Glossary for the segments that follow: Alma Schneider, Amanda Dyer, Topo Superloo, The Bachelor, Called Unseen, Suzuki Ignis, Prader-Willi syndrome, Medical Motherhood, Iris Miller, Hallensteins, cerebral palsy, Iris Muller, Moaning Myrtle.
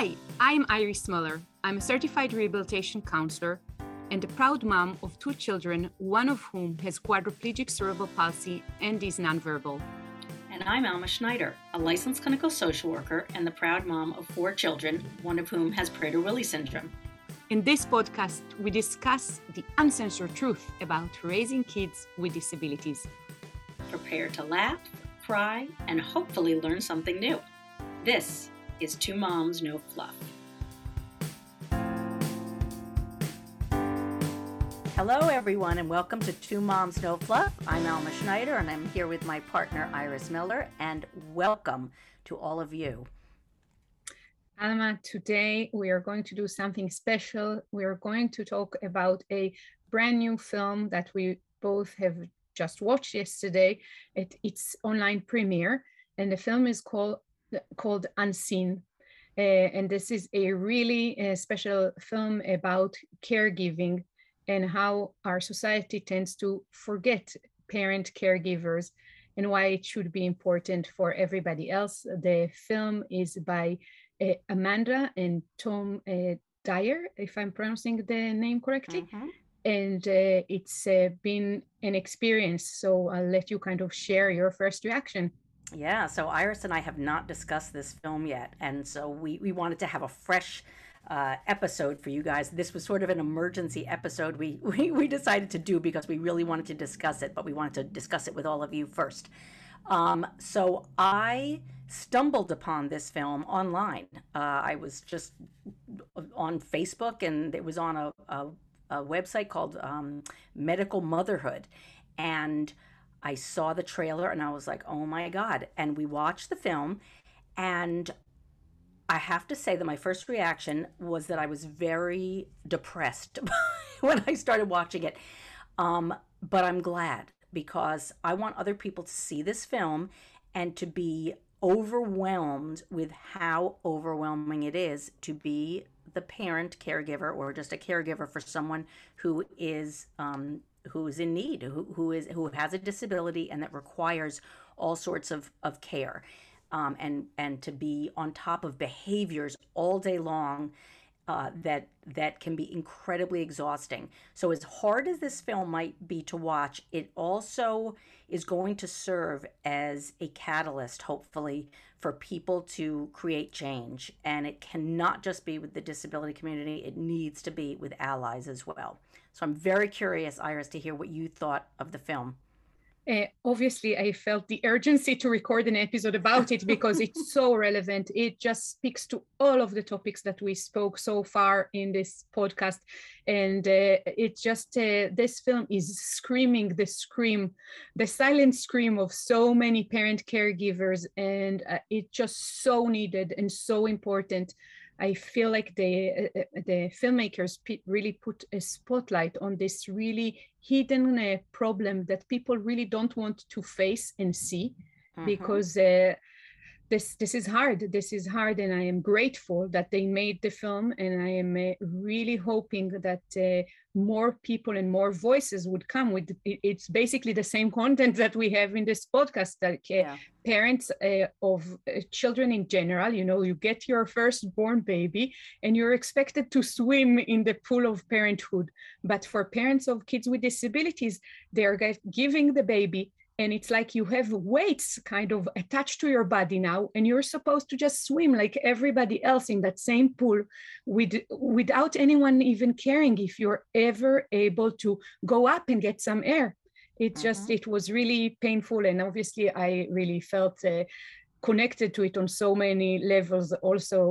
Hi, I'm Iris Muller. I'm a certified rehabilitation counselor and a proud mom of two children, one of whom has quadriplegic cerebral palsy and is nonverbal. And I'm Alma Schneider, a licensed clinical social worker and the proud mom of four children, one of whom has Prader-Willi syndrome. In this podcast, we discuss the uncensored truth about raising kids with disabilities. Prepare to laugh, cry, and hopefully learn something new. This is Two Moms, No Fluff. Hello, everyone, and welcome to Two Moms, No Fluff. I'm Alma Schneider, and I'm here with my partner, Iris Miller, and welcome to all of you. Alma, today we are going to do something special. We are going to talk about a brand new film that we both have just watched yesterday at its online premiere, and the film is called Unseen, and this is a really special film about caregiving and how our society tends to forget parent caregivers and why it should be important for everybody else. The film is by Amanda and Tom Dyer, if I'm pronouncing the name correctly, and it's been an experience, so I'll let you kind of share your first reaction. Yeah, so Iris and I have not discussed this film yet, and so we wanted to have a fresh episode for you guys. This was sort of an emergency episode we decided to do because we really wanted to discuss it, but we wanted to discuss it with all of you first. So I stumbled upon this film online. I was just on Facebook, and it was on a website called Medical Motherhood, and I saw the trailer and I was like, oh my God. And we watched the film, and I have to say that my first reaction was that I was very depressed when I started watching it. But I'm glad, because I want other people to see this film and to be overwhelmed with how overwhelming it is to be the parent caregiver or just a caregiver for someone who is in need, who has a disability and that requires all sorts of care, and to be on top of behaviors all day long that can be incredibly exhausting. So as hard as this film might be to watch, it also is going to serve as a catalyst, hopefully, for people to create change. And it cannot just be with the disability community, it needs to be with allies as well. So I'm very curious, Iris, to hear what you thought of the film. Obviously, I felt the urgency to record an episode about it because it's so relevant. It just speaks to all of the topics that we spoke so far in this podcast. And it just, this film is screaming the silent scream of so many parent caregivers. And it's just so needed and so important. I feel like the filmmakers really put a spotlight on this really hidden problem that people really don't want to face and see, because this is hard, and I am grateful that they made the film, and I am really hoping that more people and more voices would come with it. It's basically the same content that we have in this podcast, that parents of children in general, you get your firstborn baby and you're expected to swim in the pool of parenthood, but for parents of kids with disabilities, they're giving the baby, and it's like you have weights kind of attached to your body now, and you're supposed to just swim like everybody else in that same pool without anyone even caring if you're ever able to go up and get some air. It was really painful. And obviously I really felt connected to it on so many levels, also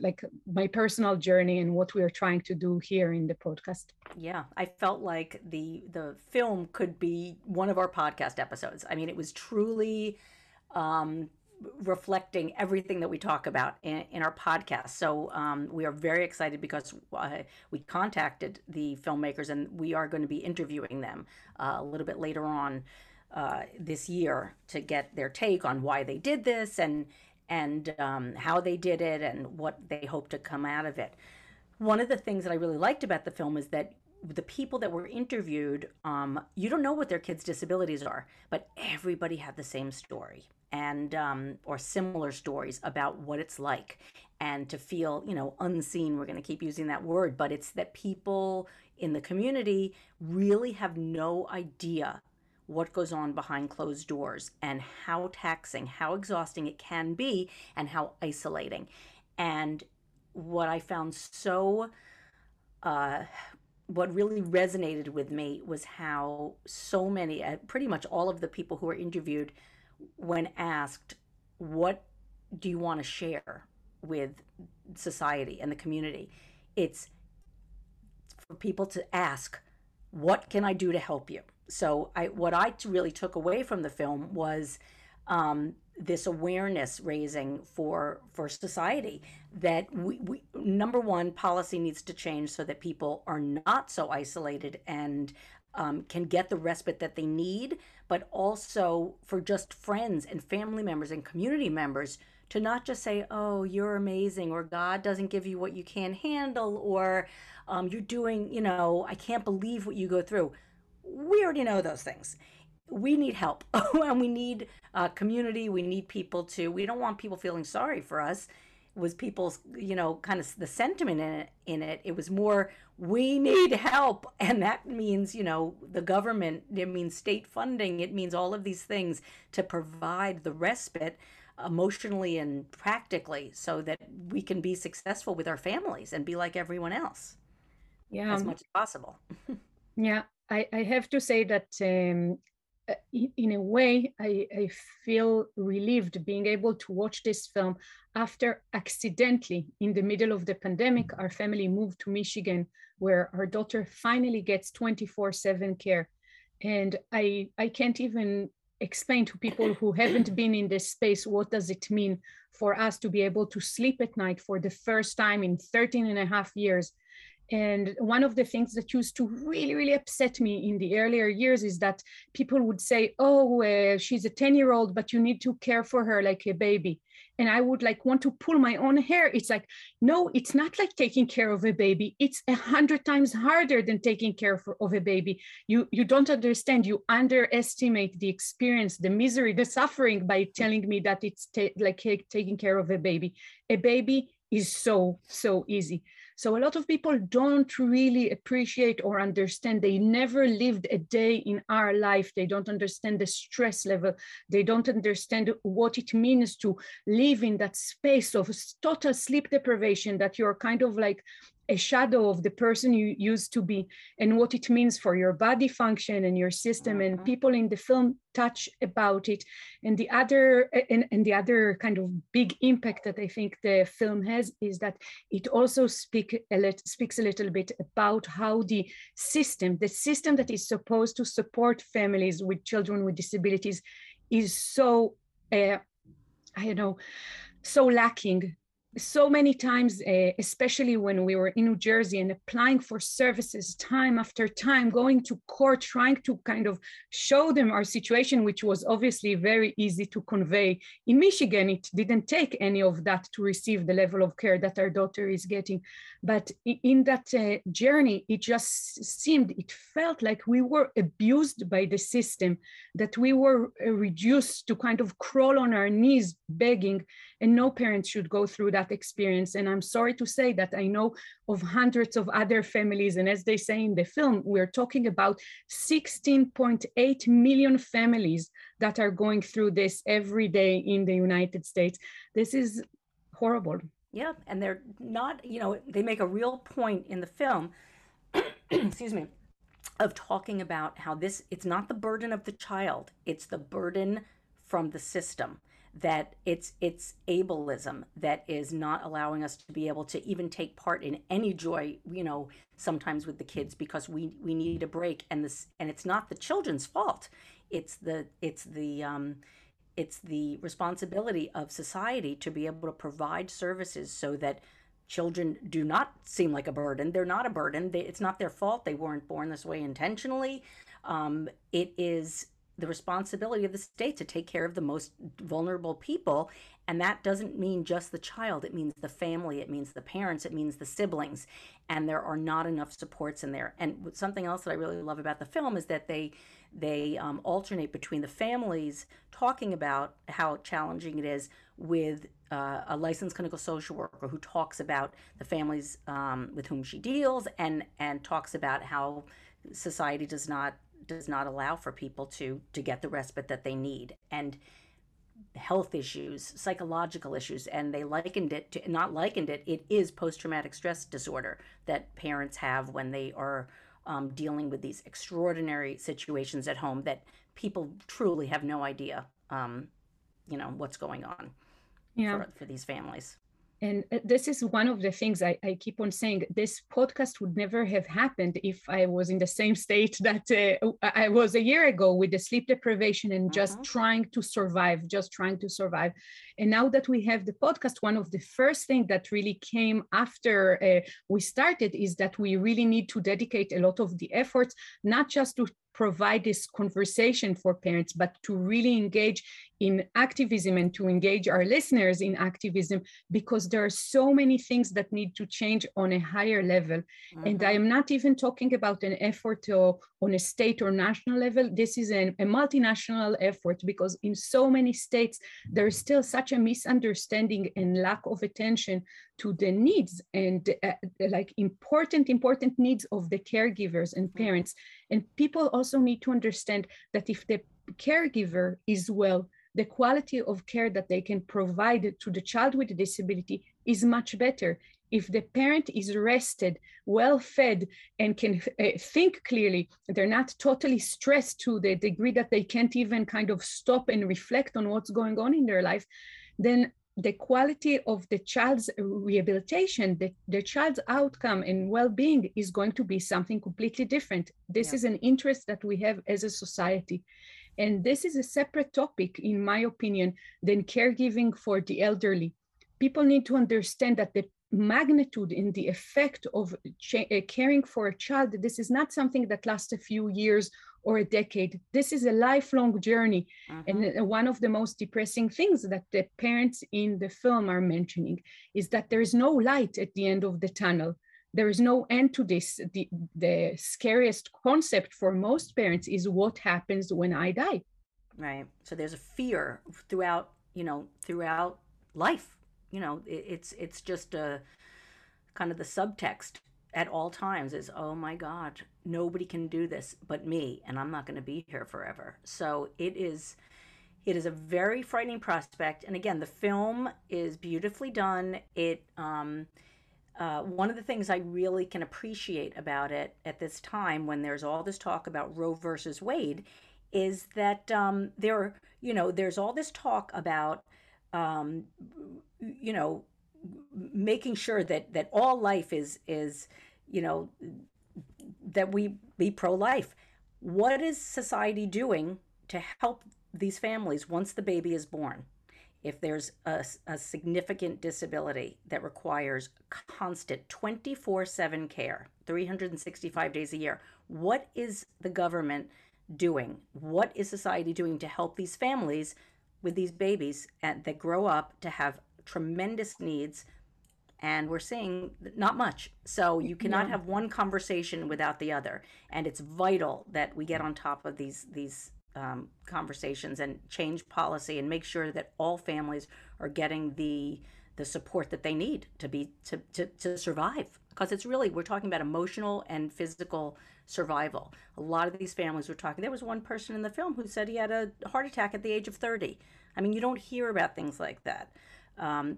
like my personal journey and what we are trying to do here in the podcast. Yeah, I felt like the film could be one of our podcast episodes. I mean, it was truly reflecting everything that we talk about in our podcast. So we are very excited because we contacted the filmmakers, and we are going to be interviewing them a little bit later on this year to get their take on why they did this and how they did it and what they hope to come out of it. One of the things that I really liked about the film is that the people that were interviewed, you don't know what their kids' disabilities are, but everybody had the same story, and or similar stories about what it's like. and to feel, you know, unseen. We're going to keep using that word, but it's that people in the community really have no idea what goes on behind closed doors and how taxing, how exhausting it can be, and how isolating. And what I found so, what really resonated with me was how so many, pretty much all of the people who were interviewed, when asked, what do you want to share with society and the community? It's for people to ask, what can I do to help you? So what I really took away from the film was this awareness raising for society that we, number one, policy needs to change so that people are not so isolated and can get the respite that they need, but also for just friends and family members and community members to not just say, oh, you're amazing, or God doesn't give you what you can't handle, or you're doing, you know, I can't believe what you go through. We already know those things. We need help and we need community. We need people to, we don't want people feeling sorry for us, was people's, you know, kind of the sentiment in it. It was more, we need help. And that means, you know, the government, it means state funding. It means all of these things to provide the respite emotionally and practically so that we can be successful with our families and be like everyone else. Yeah, as much as possible. Yeah, I have to say that in a way, I feel relieved being able to watch this film after accidentally, in the middle of the pandemic, our family moved to Michigan, where our daughter finally gets 24/7 care. And I can't even explain to people who haven't been in this space, what does it mean for us to be able to sleep at night for the first time in 13 and a half years. And one of the things that used to really, really upset me in the earlier years is that people would say, oh, she's a 10-year-old, but you need to care for her like a baby. And I would like want to pull my own hair. It's like, no, it's not like taking care of a baby. It's 100 times harder than taking care of a baby. You don't understand. You underestimate the experience, the misery, the suffering by telling me that it's like taking care of a baby. A baby is so, so easy. So a lot of people don't really appreciate or understand. They never lived a day in our life. They don't understand the stress level. They don't understand what it means to live in that space of total sleep deprivation, that you're kind of like a shadow of the person you used to be, and what it means for your body function and your system. And people in the film touch about it. And the other kind of big impact that I think the film has is that it also speaks a little bit about how the system that is supposed to support families with children with disabilities is so, so lacking. So many times, especially when we were in New Jersey and applying for services time after time, going to court, trying to kind of show them our situation, which was obviously very easy to convey. In Michigan, it didn't take any of that to receive the level of care that our daughter is getting. But in that journey, it felt like we were abused by the system, that we were reduced to kind of crawl on our knees begging, and no parent should go through that experience. And I'm sorry to say that I know of hundreds of other families. And as they say in the film, we're talking about 16.8 million families that are going through this every day in the United States. This is horrible. Yeah. And they're not, you know, they make a real point in the film, excuse me, of talking about how this, it's not the burden of the child, it's the burden from the system. That it's ableism that is not allowing us to be able to even take part in any joy, you know, sometimes with the kids, because we need a break. And it's not the children's fault. It's the responsibility of society to be able to provide services so that children do not seem like a burden. They're not a burden. It's not their fault. They weren't born this way intentionally. It is the responsibility of the state to take care of the most vulnerable people. And that doesn't mean just the child. It means the family. It means the parents. It means the siblings. And there are not enough supports in there. And something else that I really love about the film is that they alternate between the families talking about how challenging it is with a licensed clinical social worker who talks about the families with whom she deals, and talks about how society does not allow for people to get the respite that they need, and health issues, psychological issues, and they likened it to, not likened it, it is post-traumatic stress disorder that parents have when they are dealing with these extraordinary situations at home that people truly have no idea, what's going on for these families. And this is one of the things I keep on saying, this podcast would never have happened if I was in the same state that I was a year ago with the sleep deprivation and just trying to survive. And now that we have the podcast, one of the first things that really came after we started is that we really need to dedicate a lot of the efforts, not just to provide this conversation for parents, but to really engage in activism and to engage our listeners in activism, because there are so many things that need to change on a higher level. Mm-hmm. And I am not even talking about an effort on a state or national level. This is a multinational effort, because in so many states, there is still such a misunderstanding and lack of attention to the needs and important needs of the caregivers and parents. And people also need to understand that if the caregiver is well, the quality of care that they can provide to the child with a disability is much better. If the parent is rested, well fed, and can think clearly, they're not totally stressed to the degree that they can't even kind of stop and reflect on what's going on in their life, then the quality of the child's rehabilitation, the child's outcome and well-being is going to be something completely different. This is an interest that we have as a society. And this is a separate topic, in my opinion, than caregiving for the elderly. People need to understand that the magnitude and the effect of caring for a child, this is not something that lasts a few years or a decade. This is a lifelong journey. And one of the most depressing things that the parents in the film are mentioning is that there is no light at the end of the tunnel. There is no end to this. The scariest concept for most parents is what happens when I die. Right. So there's a fear throughout life. It's just a kind of the subtext at all times is, oh my God, nobody can do this but me, and I'm not going to be here forever. So it is a very frightening prospect. And again, the film is beautifully done. It one of the things I really can appreciate about it at this time, when there's all this talk about Roe versus Wade, is that there's all this talk about making sure that all life is that we be pro-life. What is society doing to help these families once the baby is born? If there's a significant disability that requires constant 24/7 care, 365 days a year, what is the government doing? What is society doing to help these families with these babies that grow up to have tremendous needs? And we're seeing not much. So you cannot have one conversation without the other. And it's vital that we get on top of these conversations and change policy and make sure that all families are getting the support that they need to survive. Because it's really, we're talking about emotional and physical survival. A lot of these families were talking. There was one person in the film who said he had a heart attack at the age of 30. I mean, you don't hear about things like that,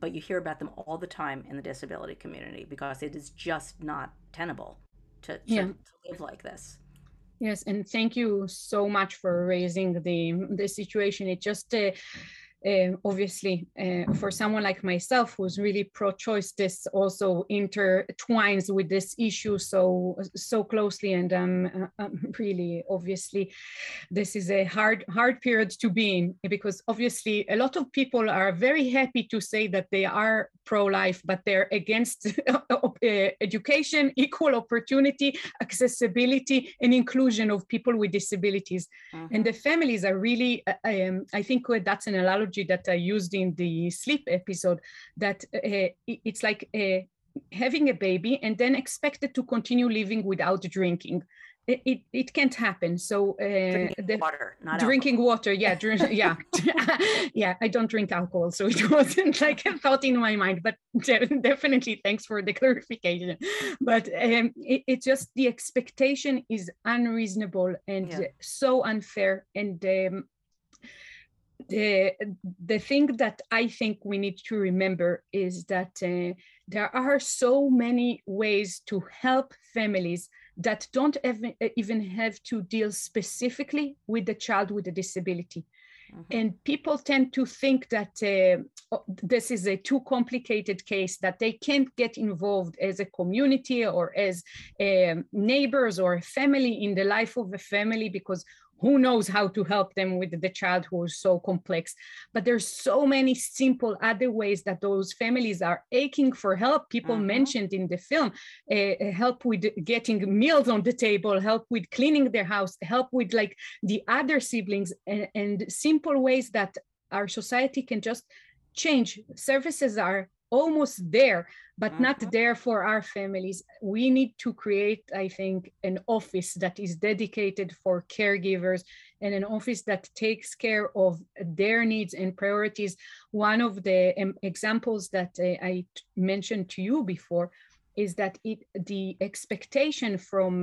but you hear about them all the time in the disability community, because it is just not tenable to live like this. Yes, and thank you so much for raising the situation. It just... obviously, for someone like myself who's really pro-choice, this also intertwines with this issue so closely, and really, obviously, this is a hard period to be in, because obviously a lot of people are very happy to say that they are pro-life, but they're against education, equal opportunity, accessibility, and inclusion of people with disabilities. Mm-hmm. And the families are really, I think that's an analogy that I used in the sleep episode, that it's like having a baby and then expected to continue living without drinking. It can't happen. So drinking water. Yeah. Yeah. I don't drink alcohol, so it wasn't like a thought in my mind, but definitely thanks for the clarification. But it's just the expectation is unreasonable and so unfair. And the thing that I think we need to remember is that there are so many ways to help families that don't even have to deal specifically with the child with a disability. Mm-hmm. And people tend to think that this is a too complicated case, that they can't get involved as a community or as neighbors or a family in the life of a family, because who knows how to help them with the child who is so complex. But there's so many simple other ways that those families are aching for help. People mentioned in the film, help with getting meals on the table, help with cleaning their house, help with like the other siblings, and simple ways that our society can just change. Services are almost there, but not there for our families. We need to create, I think, an office that is dedicated for caregivers and an office that takes care of their needs and priorities. One of the examples that I mentioned to you before is that the expectation from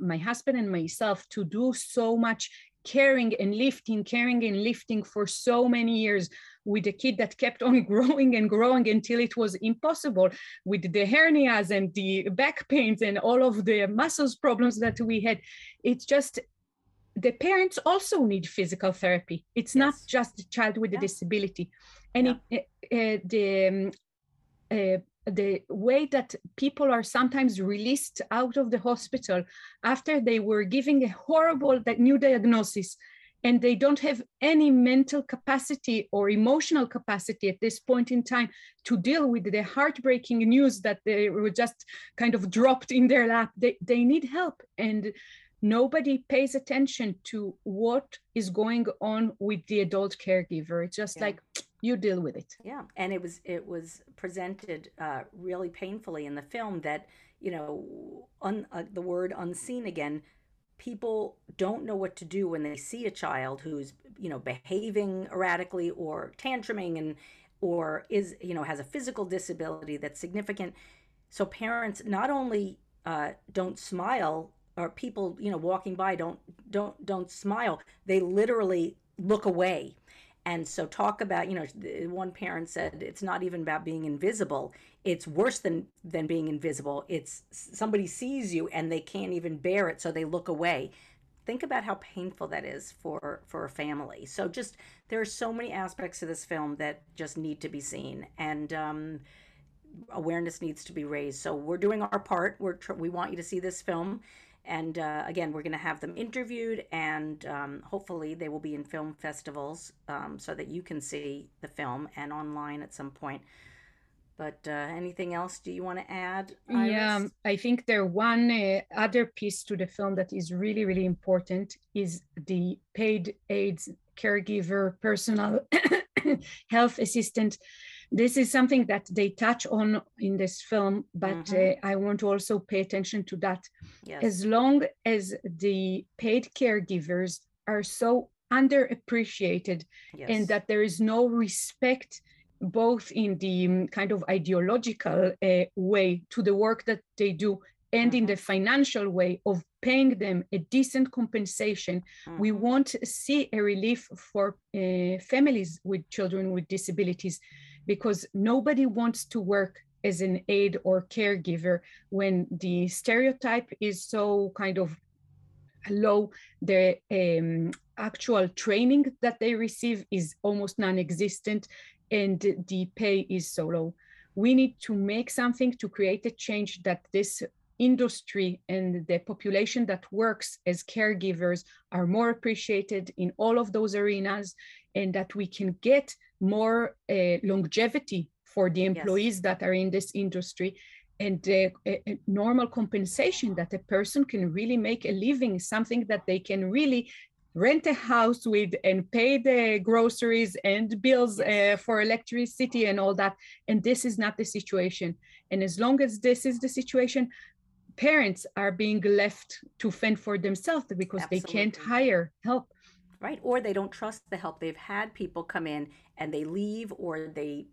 my husband and myself to do so much caring and lifting for so many years with a kid that kept on growing until it was impossible, with the hernias and the back pains and all of the muscles problems that we had. It's just the parents also need physical therapy. It's not just the child with a disability. And the way that people are sometimes released out of the hospital after they were giving a horrible new diagnosis, and they don't have any mental capacity or emotional capacity at this point in time to deal with the heartbreaking news that they were just kind of dropped in their lap. They need help, and nobody pays attention to what is going on with the adult caregiver. It's just like, you deal with it. Yeah, and it was presented really painfully in the film that, you know, the word unseen again. People don't know what to do when they see a child who's, you know, behaving erratically or tantruming or is, you know, has a physical disability that's significant. So parents not only don't smile, or people, you know, walking by don't smile. They literally look away. And so talk about, you know, one parent said it's not even about being invisible. It's worse than being invisible. It's somebody sees you and they can't even bear it, so they look away. Think about how painful that is for a family. So just there are so many aspects of this film that just need to be seen, and awareness needs to be raised. So we're doing our part. We want you to see this film. And again, we're going to have them interviewed, and hopefully they will be in film festivals so that you can see the film, and online at some point. But anything else do you want to add, Iris? Yeah, I think one other piece to the film that is really, really important is the paid aides, caregiver, personal health assistant. This is something that they touch on in this film, but I want to also pay attention to that. Yes. As long as the paid caregivers are so underappreciated, and that there is no respect, both in the kind of ideological way to the work that they do, and in the financial way of paying them a decent compensation, we won't see a relief for families with children with disabilities, because nobody wants to work as an aide or caregiver when the stereotype is so kind of low. The actual training that they receive is almost non-existent, and the pay is so low. We need to make something to create a change that this industry and the population that works as caregivers are more appreciated in all of those arenas, and that we can get more longevity for the employees that are in this industry, and a normal compensation that a person can really make a living, something that they can really rent a house with and pay the groceries and bills for electricity and all that. And this is not the situation. And as long as this is the situation, parents are being left to fend for themselves because Absolutely. They can't hire help. Right. Or they don't trust the help. They've had people come in and they leave, or they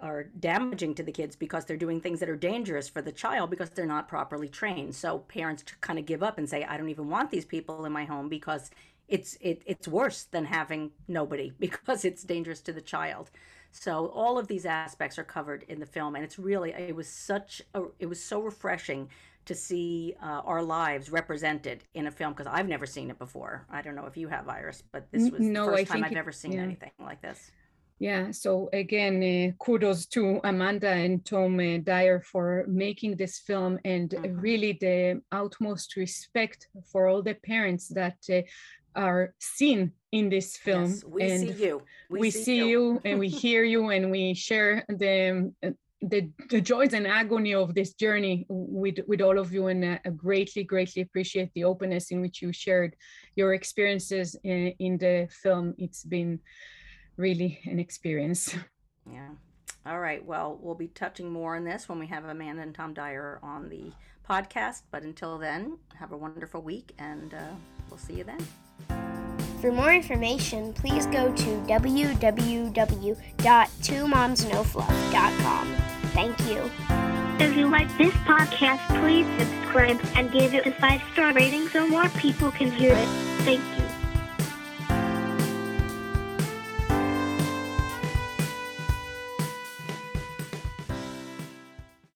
are damaging to the kids because they're doing things that are dangerous for the child because they're not properly trained. So parents kind of give up and say, I don't even want these people in my home because it's worse than having nobody, because it's dangerous to the child. So all of these aspects are covered in the film. And it's really, it was so refreshing to see our lives represented in a film, because I've never seen it before. I don't know if you have, Iris, but this was the first time I've ever seen anything like this. Yeah, so again, kudos to Amanda and Tom Dyer for making this film, and really the utmost respect for all the parents that are seen in this film. Yes, we see you and we hear you, and we share the joys and agony of this journey with all of you, and I greatly appreciate the openness in which you shared your experiences in the film. It's been really an experience. Yeah. All right. Well, we'll be touching more on this when we have Amanda and Tom Dyer on the podcast. But until then, have a wonderful week, and we'll see you then. For more information, please go to www.twomomsnofluff.com. Thank you. If you like this podcast, please subscribe and give it a 5-star rating so more people can hear it. Thank you.